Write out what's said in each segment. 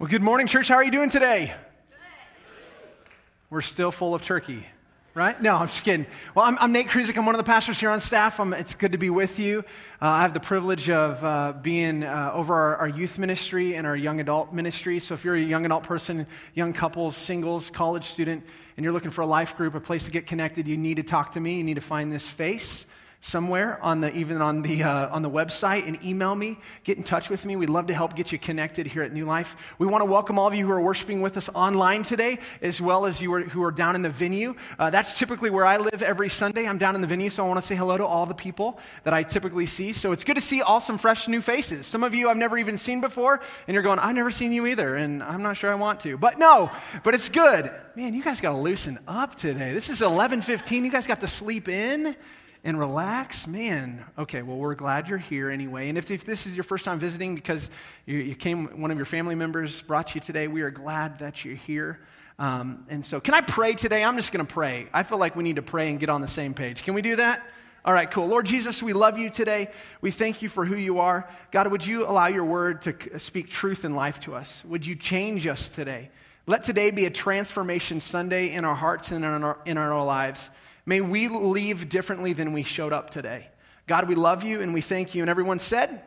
Well, good morning, church. How are you doing today? We're still full of turkey, right? No, I'm just kidding. Well, I'm Nate Kruzik. I'm one of the pastors here on staff. It's good to be with you. I have the privilege of being over our youth ministry and our young adult ministry. So if you're a young adult person, young couples, singles, college student, and you're looking for a life group, a place to get connected, you need to talk to me. You need to find this face somewhere on the website and email me. Get in touch with me. We'd love to help get you connected here at New Life. We want to welcome all of you who are worshiping with us online today, as well as you who are down in the venue. That's typically where I live every Sunday. I'm down in the venue, so I want to say hello to all the people that I typically see. So it's good to see all some fresh new faces. Some of you I've never even seen before, and you're going, I've never seen you either, and I'm not sure I want to. But it's good. Man, you guys got to loosen up today. This is 11:15. You guys got to sleep in and relax, man. Okay, well, we're glad you're here anyway. And if this is your first time visiting because you came, one of your family members brought you today, we are glad that you're here. And so can I pray today? I'm just going to pray. I feel like we need to pray and get on the same page. Can we do that? All right, cool. Lord Jesus, we love you today. We thank you for who you are. God, would you allow your word to speak truth and life to us? Would you change us today? Let today be a transformation Sunday in our hearts and in our lives. May we leave differently than we showed up today. God, we love you and we thank you. And everyone said,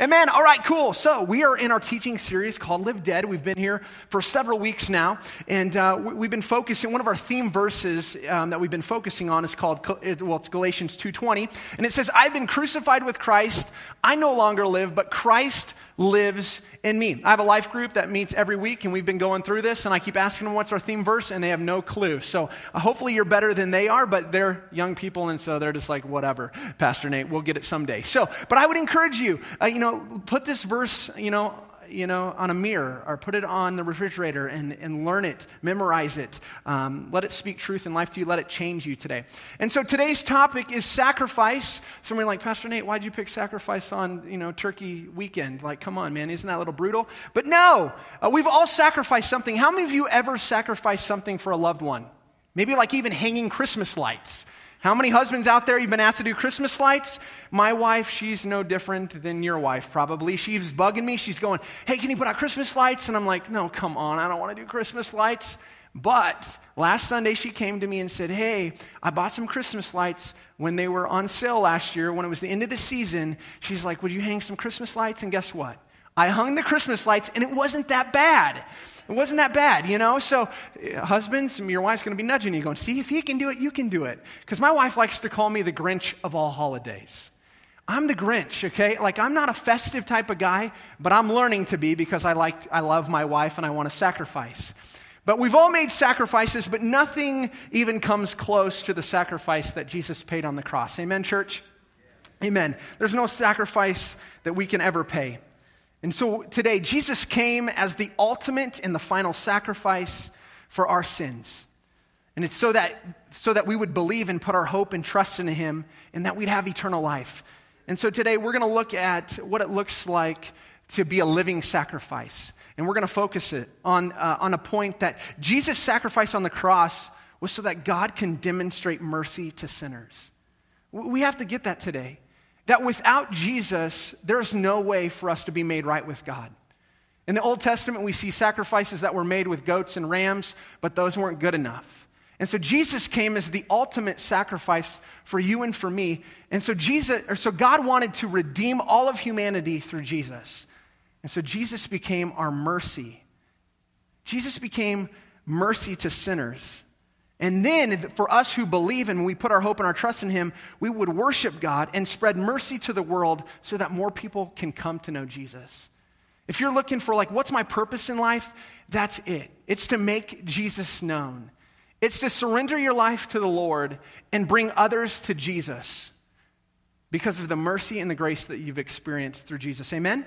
amen. All right, cool. So we are in our teaching series called Live Dead. We've been here for several weeks now, and we've been focusing, one of our theme verses that we've been focusing on is called, it's Galatians 2.20, and it says, I've been crucified with Christ. I no longer live, but Christ lives in me. I have a life group that meets every week, and we've been going through this, and I keep asking them what's our theme verse, and they have no clue. So hopefully you're better than they are, but they're young people, and so they're just like, whatever, Pastor Nate, we'll get it someday. So, but I would encourage you, put this verse, on a mirror or put it on the refrigerator and learn it, memorize it. Let it speak truth and life to you. Let it change you today. And so today's topic is sacrifice. Somebody's like, Pastor Nate, why'd you pick sacrifice on, turkey weekend? Like, come on, man, isn't that a little brutal? But no, we've all sacrificed something. How many of you ever sacrificed something for a loved one? Maybe like even hanging Christmas lights. How many husbands out there, you've been asked to do Christmas lights? My wife, she's no different than your wife, probably. She's bugging me. She's going, hey, can you put out Christmas lights? And I'm like, no, come on. I don't want to do Christmas lights. But last Sunday, she came to me and said, hey, I bought some Christmas lights when they were on sale last year. When it was the end of the season, she's like, would you hang some Christmas lights? And guess what? I hung the Christmas lights, and it wasn't that bad. It wasn't that bad, So husbands, your wife's going to be nudging you, going, see, if he can do it, you can do it. Because my wife likes to call me the Grinch of all holidays. I'm the Grinch, okay? Like, I'm not a festive type of guy, but I'm learning to be because I love my wife, and I want to sacrifice. But we've all made sacrifices, but nothing even comes close to the sacrifice that Jesus paid on the cross. Amen, church? Yeah. Amen. There's no sacrifice that we can ever pay. And so today, Jesus came as the ultimate and the final sacrifice for our sins. And it's so that we would believe and put our hope and trust in him and that we'd have eternal life. And so today, we're going to look at what it looks like to be a living sacrifice. And we're going to focus it on a point that Jesus' sacrifice on the cross was so that God can demonstrate mercy to sinners. We have to get that today. That without Jesus, there's no way for us to be made right with God. In the Old Testament, we see sacrifices that were made with goats and rams, but those weren't good enough. And so Jesus came as the ultimate sacrifice for you and for me. And so God wanted to redeem all of humanity through Jesus. And so Jesus became our mercy. Jesus became mercy to sinners. And then for us who believe and we put our hope and our trust in him, we would worship God and spread mercy to the world so that more people can come to know Jesus. If you're looking for what's my purpose in life, that's it. It's to make Jesus known. It's to surrender your life to the Lord and bring others to Jesus because of the mercy and the grace that you've experienced through Jesus. Amen?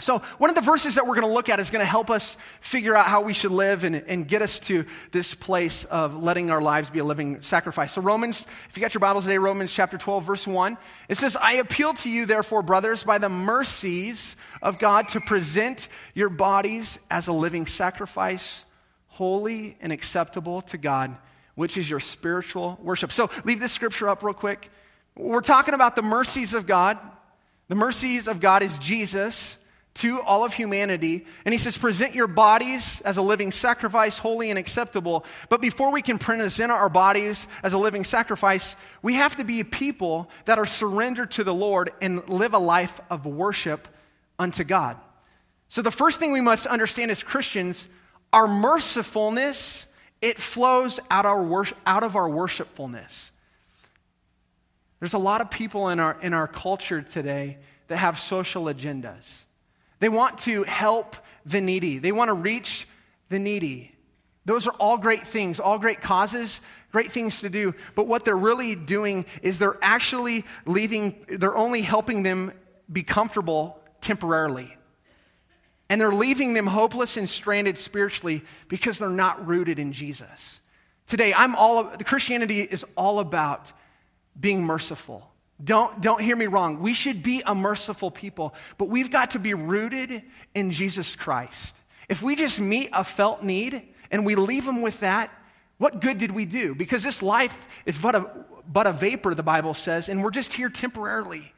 So one of the verses that we're going to look at is going to help us figure out how we should live and get us to this place of letting our lives be a living sacrifice. So Romans, if you got your Bibles today, Romans chapter 12, verse 1, it says, I appeal to you, therefore, brothers, by the mercies of God to present your bodies as a living sacrifice, holy and acceptable to God, which is your spiritual worship. So leave this scripture up real quick. We're talking about the mercies of God. The mercies of God is Jesus. to all of humanity. And he says, present your bodies as a living sacrifice, holy and acceptable. But before we can present our bodies as a living sacrifice, we have to be a people that are surrendered to the Lord and live a life of worship unto God. So the first thing we must understand as Christians, our mercifulness, it flows out of our worshipfulness. There's a lot of people in our culture today that have social agendas. They want to help the needy. They want to reach the needy. Those are all great things, all great causes, great things to do. But what they're really doing is they're only helping them be comfortable temporarily. And they're leaving them hopeless and stranded spiritually because they're not rooted in Jesus. Today, Christianity is all about being merciful. Don't hear me wrong. We should be a merciful people, but we've got to be rooted in Jesus Christ. If we just meet a felt need and we leave them with that, what good did we do? Because this life is but a vapor, the Bible says, and we're just here temporarily.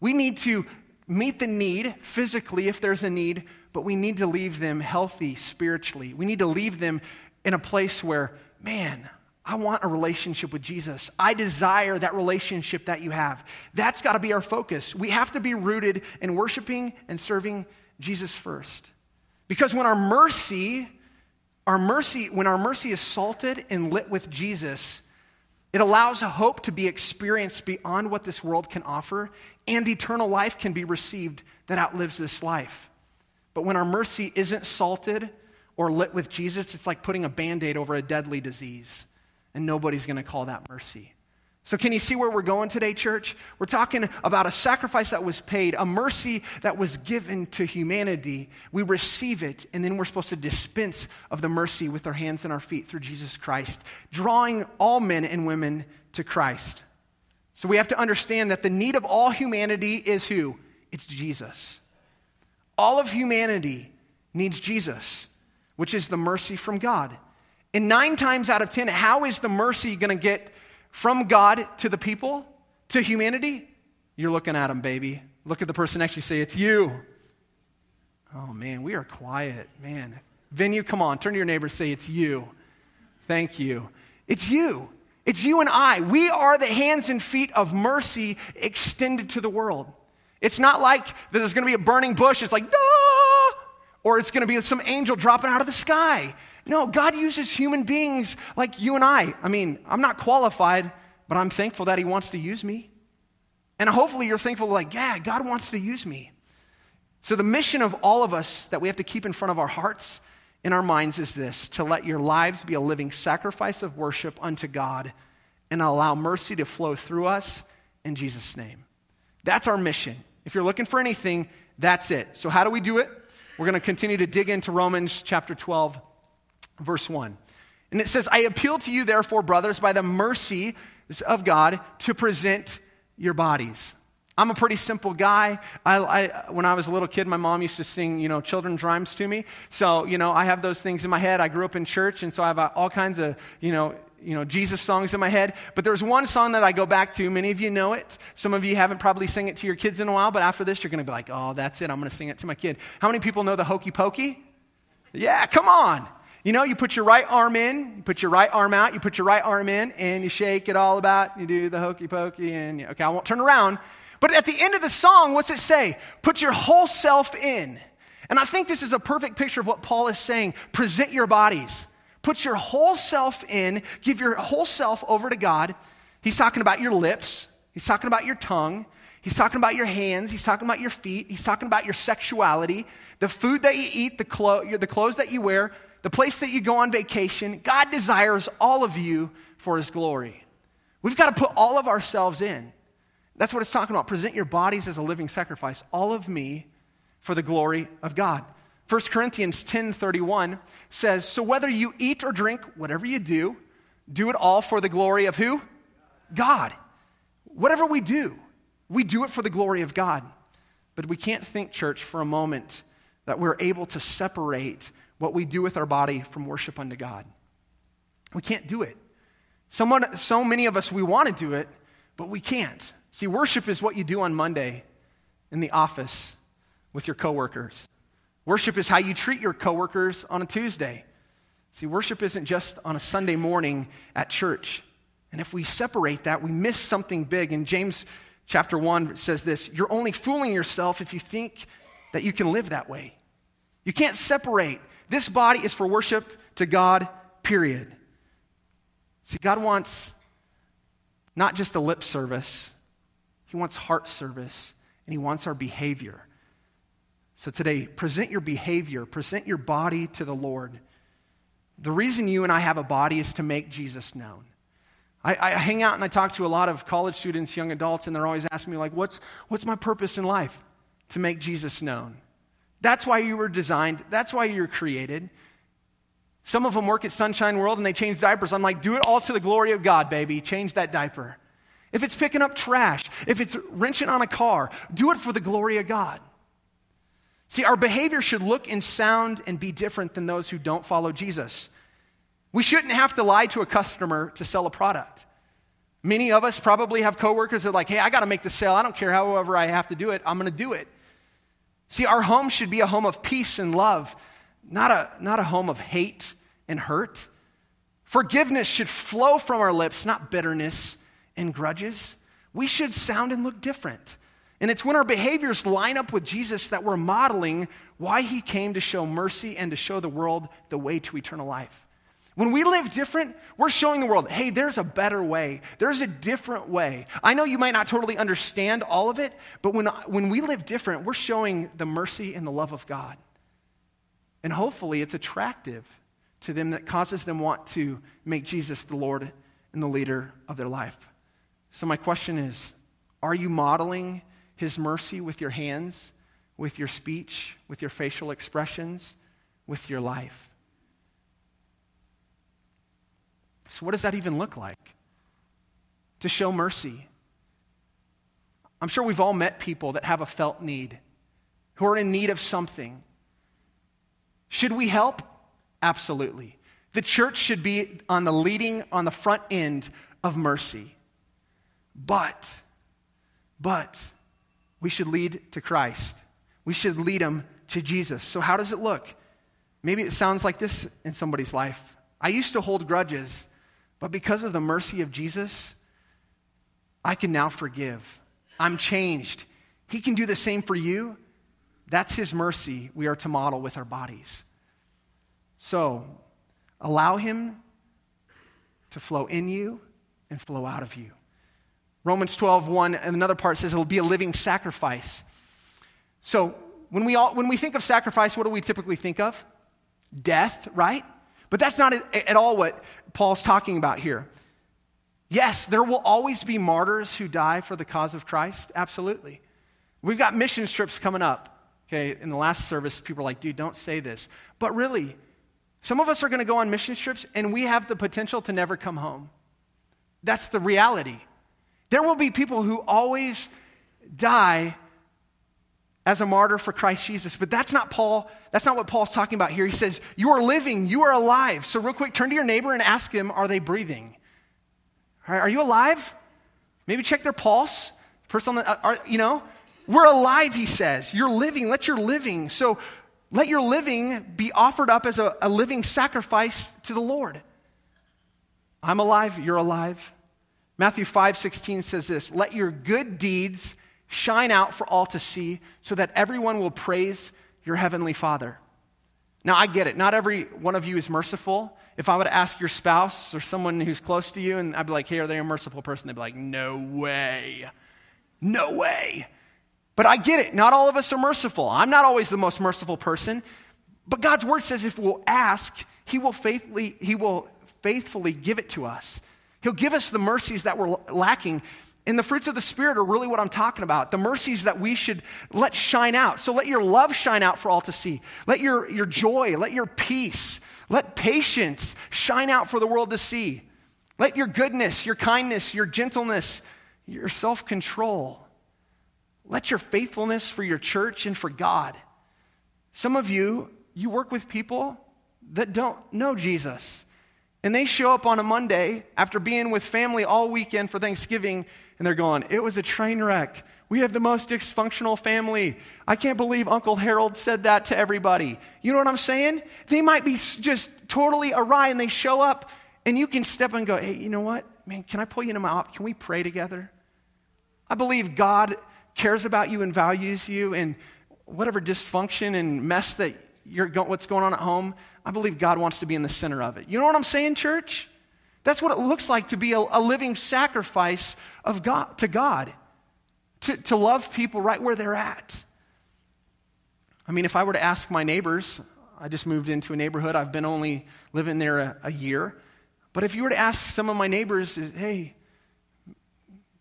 We need to meet the need physically if there's a need, but we need to leave them healthy spiritually. We need to leave them in a place where, man, I want a relationship with Jesus. I desire that relationship that you have. That's got to be our focus. We have to be rooted in worshiping and serving Jesus first. Because when our mercy is salted and lit with Jesus, it allows hope to be experienced beyond what this world can offer, and eternal life can be received that outlives this life. But when our mercy isn't salted or lit with Jesus, it's like putting a Band-Aid over a deadly disease. And nobody's going to call that mercy. So can you see where we're going today, church? We're talking about a sacrifice that was paid, a mercy that was given to humanity. We receive it, and then we're supposed to dispense of the mercy with our hands and our feet through Jesus Christ, drawing all men and women to Christ. So we have to understand that the need of all humanity is who? It's Jesus. All of humanity needs Jesus, which is the mercy from God. And 9 times out of 10, how is the mercy going to get from God to the people, to humanity? You're looking at them, baby. Look at the person next to you, say, it's you. Oh, man, we are quiet, man. Venue, come on, turn to your neighbor and say, it's you. Thank you. It's you. It's you and I. We are the hands and feet of mercy extended to the world. It's not like there's going to be a burning bush. It's like, ah! Or it's going to be some angel dropping out of the sky. No, God uses human beings like you and I. I mean, I'm not qualified, but I'm thankful that he wants to use me. And hopefully you're thankful, like, yeah, God wants to use me. So the mission of all of us that we have to keep in front of our hearts and our minds is this: to let your lives be a living sacrifice of worship unto God and allow mercy to flow through us in Jesus' name. That's our mission. If you're looking for anything, that's it. So how do we do it? We're going to continue to dig into Romans chapter 12. Verse 1. And it says, I appeal to you, therefore, brothers, by the mercy of God, to present your bodies. I'm a pretty simple guy. When I was a little kid, my mom used to sing, children's rhymes to me. So, I have those things in my head. I grew up in church, and so I have all kinds of, Jesus songs in my head. But there's one song that I go back to. Many of you know it. Some of you haven't probably sang it to your kids in a while, but after this, you're going to be like, oh, that's it. I'm going to sing it to my kid. How many people know the Hokey Pokey? Yeah, come on. You put your right arm in, you put your right arm out, you put your right arm in, and you shake it all about, you do the hokey pokey, and okay, I won't turn around. But at the end of the song, what's it say? Put your whole self in. And I think this is a perfect picture of what Paul is saying. Present your bodies. Put your whole self in. Give your whole self over to God. He's talking about your lips. He's talking about your tongue. He's talking about your hands. He's talking about your feet. He's talking about your sexuality, the food that you eat, the clothes that you wear, the place that you go on vacation. God desires all of you for his glory. We've got to put all of ourselves in. That's what it's talking about. Present your bodies as a living sacrifice, all of me, for the glory of God. 1 Corinthians 10.31 says, so whether you eat or drink, whatever you do, do it all for the glory of who? God. Whatever we do it for the glory of God. But we can't think, church, for a moment that we're able to separate what we do with our body from worship unto God. We can't do it. So many of us, we want to do it, but we can't. See, worship is what you do on Monday in the office with your coworkers. Worship is how you treat your coworkers on a Tuesday. See, worship isn't just on a Sunday morning at church. And if we separate that, we miss something big. And James chapter 1 says this: you're only fooling yourself if you think that you can live that way. You can't separate. This body is for worship to God, period. See, God wants not just a lip service. He wants heart service, and he wants our behavior. So today, present your behavior, present your body to the Lord. The reason you and I have a body is to make Jesus known. I hang out and I talk to a lot of college students, young adults, and they're always asking me, like, what's my purpose in life? To make Jesus known. That's why you were designed. That's why you were created. Some of them work at Sunshine World and they change diapers. I'm like, do it all to the glory of God, baby. Change that diaper. If it's picking up trash, if it's wrenching on a car, do it for the glory of God. See, our behavior should look and sound and be different than those who don't follow Jesus. We shouldn't have to lie to a customer to sell a product. Many of us probably have coworkers that are like, hey, I got to make the sale. I don't care however I have to do it. I'm going to do it. See, our home should be a home of peace and love, not a home of hate and hurt. Forgiveness should flow from our lips, not bitterness and grudges. We should sound and look different. And it's when our behaviors line up with Jesus that we're modeling why he came to show mercy and to show the world the way to eternal life. When we live different, we're showing the world, hey, there's a better way. There's a different way. I know you might not totally understand all of it, but when we live different, we're showing the mercy and the love of God. And hopefully it's attractive to them that causes them want to make Jesus the Lord and the leader of their life. So my question is, are you modeling his mercy with your hands, with your speech, with your facial expressions, with your life? So what does that even look like? To show mercy. I'm sure we've all met people that have a felt need, who are in need of something. Should we help? Absolutely. The church should be on the front end of mercy. But we should lead to Christ. We should lead them to Jesus. So how does it look? Maybe it sounds like this in somebody's life. I used to hold grudges. But because of the mercy of Jesus, I can now forgive. I'm changed. He can do the same for you. That's his mercy we are to model with our bodies. So allow him to flow in you and flow out of you. Romans 12:1, and another part says it'll be a living sacrifice. So when we think of sacrifice, what do we typically think of? Death, right? But that's not at all what Paul's talking about here. Yes, there will always be martyrs who die for the cause of Christ. Absolutely. We've got mission trips coming up. Okay, in the last service, people are like, dude, don't say this. But really, some of us are going to go on mission trips, and we have the potential to never come home. That's the reality. There will be people who always die as a martyr for Christ Jesus. But that's not Paul. That's not what Paul's talking about here. He says, you are living, you are alive. So real quick, turn to your neighbor and ask him, are they breathing? All right, are you alive? Maybe check their pulse. We're alive, he says. You're living, let your living. So let your living be offered up as a living sacrifice to the Lord. I'm alive, you're alive. Matthew 5:16 says this: let your good deeds shine out for all to see, so that everyone will praise your heavenly Father. Now, I get it. Not every one of you is merciful. If I were to ask your spouse or someone who's close to you, and I'd be like, hey, are they a merciful person? They'd be like, no way. No way. But I get it. Not all of us are merciful. I'm not always the most merciful person. But God's word says if we'll ask, he will faithfully give it to us. He'll give us the mercies that we're lacking. And the fruits of the Spirit are really what I'm talking about. The mercies that we should let shine out. So let your love shine out for all to see. Let your joy, let your peace, let patience shine out for the world to see. Let your goodness, your kindness, your gentleness, your self-control. Let your faithfulness for your church and for God. Some of you work with people that don't know Jesus. And they show up on a Monday after being with family all weekend for Thanksgiving, and they're going, it was a train wreck. We have the most dysfunctional family. I can't believe Uncle Harold said that to everybody. You know what I'm saying? They might be just totally awry, and they show up, and you can step in and go, hey, you know what? Man, can I pull you into my office? Can we pray together? I believe God cares about you and values you, and whatever dysfunction and mess that what's going on at home, I believe God wants to be in the center of it. You know what I'm saying, church? That's what it looks like to be a living sacrifice of God, to God, to love people right where they're at. I mean, if I were to ask my neighbors, I just moved into a neighborhood. I've been only living there a year. But if you were to ask some of my neighbors, hey,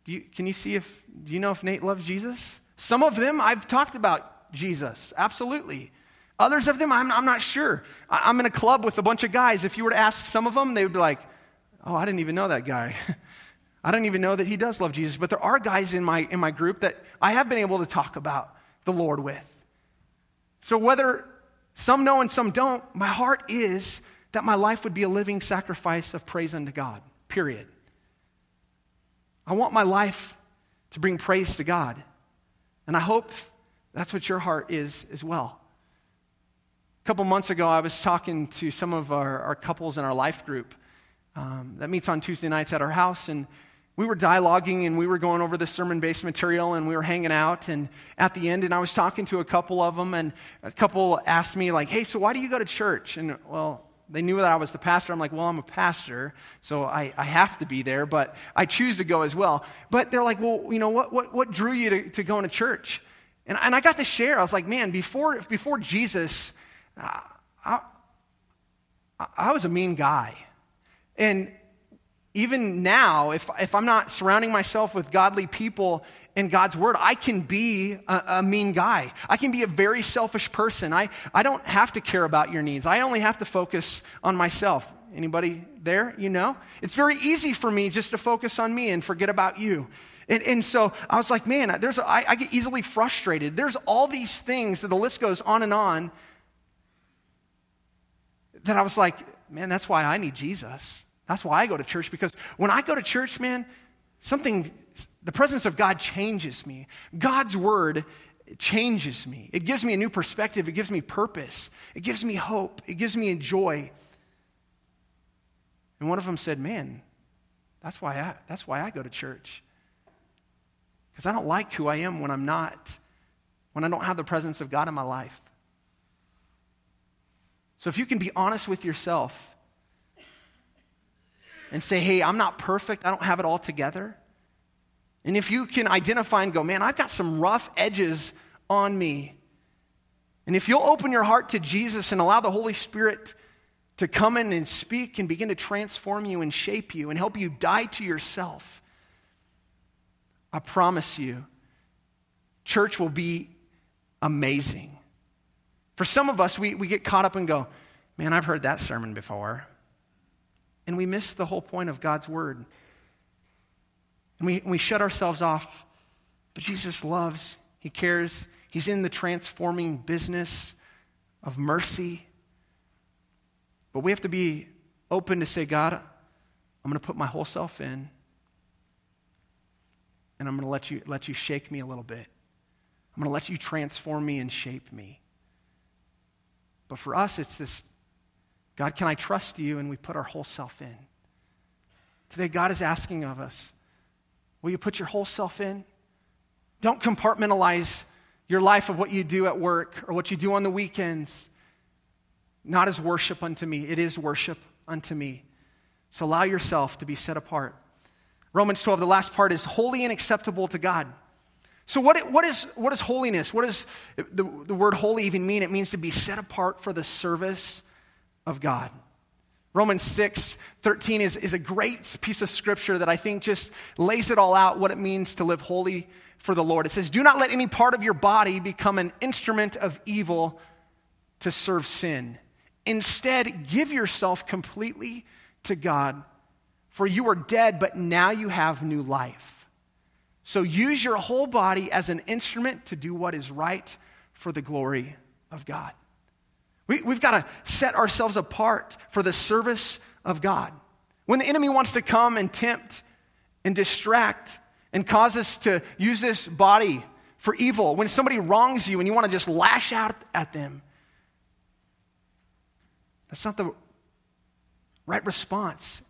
do you know if Nate loves Jesus? Some of them, I've talked about Jesus, absolutely. Others of them, I'm not sure. I'm in a club with a bunch of guys. If you were to ask some of them, they would be like, oh, I didn't even know that guy. I didn't even know that he does love Jesus. But there are guys in my group that I have been able to talk about the Lord with. So whether some know and some don't, my heart is that my life would be a living sacrifice of praise unto God, period. I want my life to bring praise to God. And I hope that's what your heart is as well. A couple months ago, I was talking to some of our couples in our life group that meets on Tuesday nights at our house, and we were dialoguing, and we were going over the sermon-based material, and we were hanging out, and at the end, and I was talking to a couple of them, and a couple asked me, like, hey, so why do you go to church? And, well, they knew that I was the pastor. I'm like, well, I'm a pastor, so I have to be there, but I choose to go as well. But they're like, well, you know, what drew you to going to church? And I got to share. I was like, man, before Jesus, I was a mean guy. And even now, if I'm not surrounding myself with godly people and God's word, I can be a mean guy. I can be a very selfish person. I don't have to care about your needs. I only have to focus on myself. Anybody there? You know? It's very easy for me just to focus on me and forget about you. And so I was like, man, I get easily frustrated. There's all these things, that the list goes on and on, that I was like, man, that's why I need Jesus. That's why I go to church, because when I go to church, man, the presence of God changes me. God's word changes me. It gives me a new perspective. It gives me purpose. It gives me hope. It gives me joy. And one of them said, man, that's why I go to church. Because I don't like who I am when I don't have the presence of God in my life. So if you can be honest with yourself and say, hey, I'm not perfect, I don't have it all together. And if you can identify and go, man, I've got some rough edges on me. And if you'll open your heart to Jesus and allow the Holy Spirit to come in and speak and begin to transform you and shape you and help you die to yourself, I promise you, church will be amazing. For some of us, we get caught up and go, man, I've heard that sermon before. And we miss the whole point of God's word. And we shut ourselves off. But Jesus loves, he cares, he's in the transforming business of mercy. But we have to be open to say, God, I'm going to put my whole self in, and I'm going to let you shake me a little bit. I'm going to let you transform me and shape me. But for us, it's this, God, can I trust you? And we put our whole self in. Today, God is asking of us, will you put your whole self in? Don't compartmentalize your life of what you do at work or what you do on the weekends. Not as worship unto me. It is worship unto me. So allow yourself to be set apart. Romans 12, the last part, is holy and acceptable to God. So what is holiness? What does the word holy even mean? It means to be set apart for the service of God. Romans 6:13 is a great piece of scripture that I think just lays it all out, what it means to live holy for the Lord. It says, do not let any part of your body become an instrument of evil to serve sin. Instead, give yourself completely to God, for you were dead, but now you have new life. So use your whole body as an instrument to do what is right for the glory of God. We've got to set ourselves apart for the service of God. When the enemy wants to come and tempt and distract and cause us to use this body for evil, when somebody wrongs you and you want to just lash out at them, that's not the right response.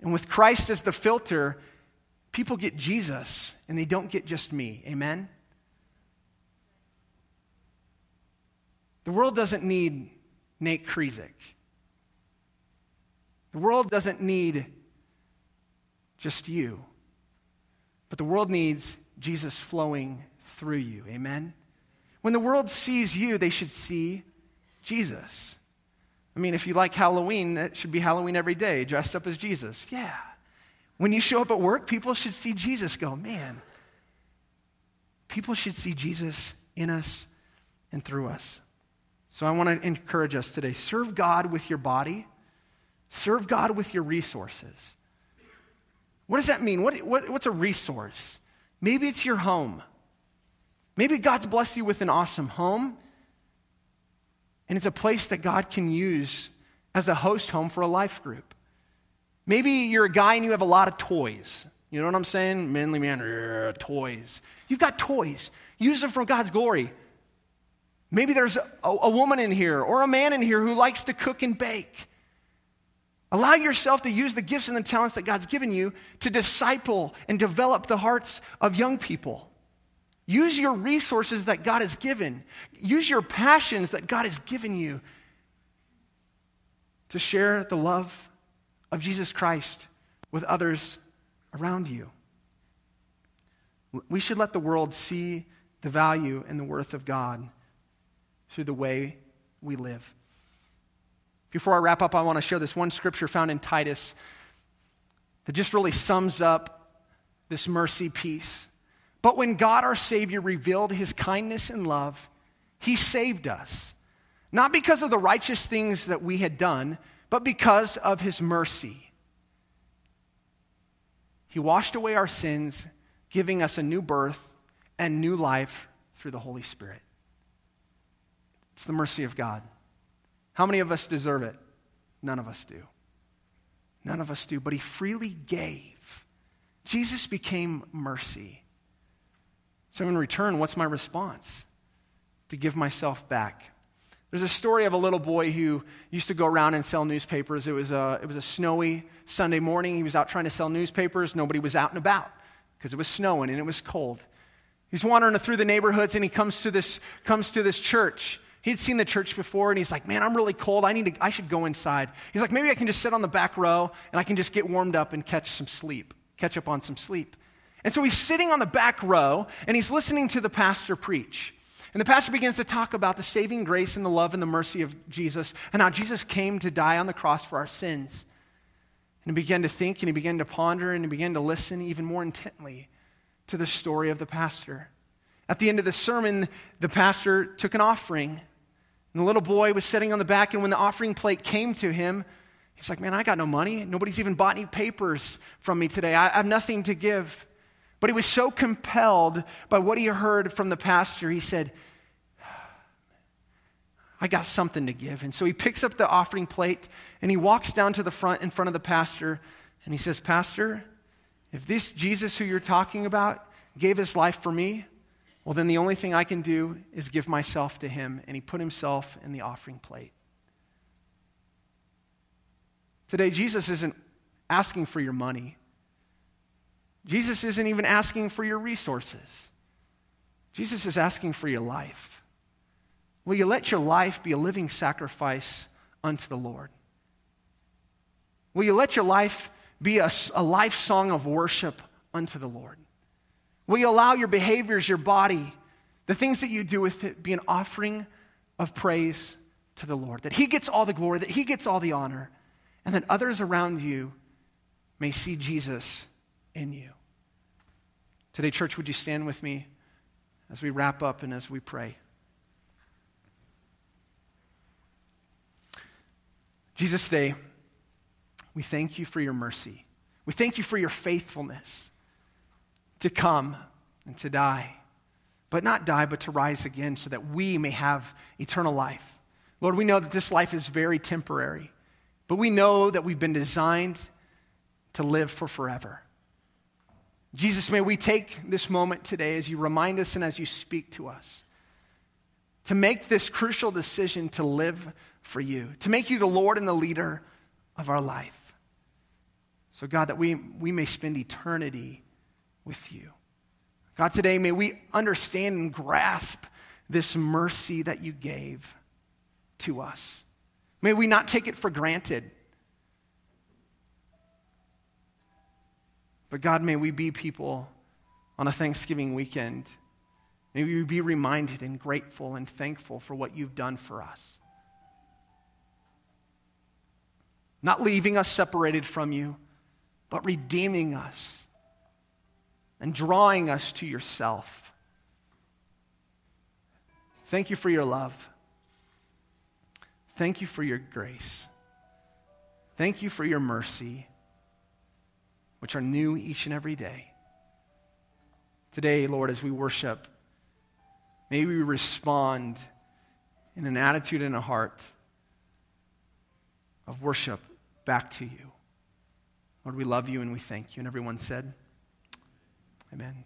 And with Christ as the filter, people get Jesus and they don't get just me. Amen? The world doesn't need Nate Kruzik. The world doesn't need just you. But the world needs Jesus flowing through you. Amen? When the world sees you, they should see Jesus. I mean, if you like Halloween, it should be Halloween every day, dressed up as Jesus. Yeah. When you show up at work, people should see Jesus. Go, man. People should see Jesus in us and through us. So I want to encourage us today. Serve God with your body. Serve God with your resources. What does that mean? What's a resource? Maybe it's your home. Maybe God's blessed you with an awesome home, and it's a place that God can use as a host home for a life group. Maybe you're a guy and you have a lot of toys. You know what I'm saying? Manly man, toys. You've got toys. Use them for God's glory. Maybe there's a woman in here or a man in here who likes to cook and bake. Allow yourself to use the gifts and the talents that God's given you to disciple and develop the hearts of young people. Use your resources that God has given. Use your passions that God has given you to share the love of Jesus Christ with others around you. We should let the world see the value and the worth of God through the way we live. Before I wrap up, I want to share this one scripture found in Titus that just really sums up this mercy piece. But when God our Savior revealed his kindness and love, he saved us, not because of the righteous things that we had done, but because of his mercy. He washed away our sins, giving us a new birth and new life through the Holy Spirit. It's the mercy of God. How many of us deserve it? None of us do. None of us do, but he freely gave. Jesus became mercy. So in return, what's my response? To give myself back. There's a story of a little boy who used to go around and sell newspapers. It was a snowy Sunday morning. He was out trying to sell newspapers. Nobody was out and about because it was snowing and it was cold. He's wandering through the neighborhoods and he comes to this church. He'd seen the church before, and he's like, man, I'm really cold. I should go inside. He's like, maybe I can just sit on the back row, and I can just get warmed up and catch up on some sleep. And so he's sitting on the back row, and he's listening to the pastor preach. And the pastor begins to talk about the saving grace and the love and the mercy of Jesus, and how Jesus came to die on the cross for our sins. And he began to think, and he began to ponder, and he began to listen even more intently to the story of the pastor. At the end of the sermon, the pastor took an offering. And the little boy was sitting on the back, and when the offering plate came to him, he's like, man, I got no money. Nobody's even bought any papers from me today. I have nothing to give. But he was so compelled by what he heard from the pastor, he said, I got something to give. And so he picks up the offering plate, and he walks down to the front in front of the pastor, and he says, Pastor, if this Jesus who you're talking about gave his life for me, well, then the only thing I can do is give myself to him. And he put himself in the offering plate. Today, Jesus isn't asking for your money. Jesus isn't even asking for your resources. Jesus is asking for your life. Will you let your life be a living sacrifice unto the Lord? Will you let your life be a life song of worship unto the Lord? Will you allow your behaviors, your body, the things that you do with it, be an offering of praise to the Lord? That he gets all the glory, that he gets all the honor, and that others around you may see Jesus in you. Today, church, would you stand with me as we wrap up and as we pray? Jesus, today, we thank you for your mercy. We thank you for your faithfulness. To come and to die, but not die, but to rise again so that we may have eternal life. Lord, we know that this life is very temporary. But we know that we've been designed to live for forever. Jesus, may we take this moment today as you remind us and as you speak to us to make this crucial decision to live for you, to make you the Lord and the leader of our life. So God, that we may spend eternity with you. God, today may we understand and grasp this mercy that you gave to us. May we not take it for granted. But God, may we be people on a Thanksgiving weekend. May we be reminded and grateful and thankful for what you've done for us. Not leaving us separated from you, but redeeming us and drawing us to yourself. Thank you for your love. Thank you for your grace. Thank you for your mercy, which are new each and every day. Today, Lord, as we worship, may we respond in an attitude and a heart of worship back to you. Lord, we love you and we thank you. And everyone said, amen.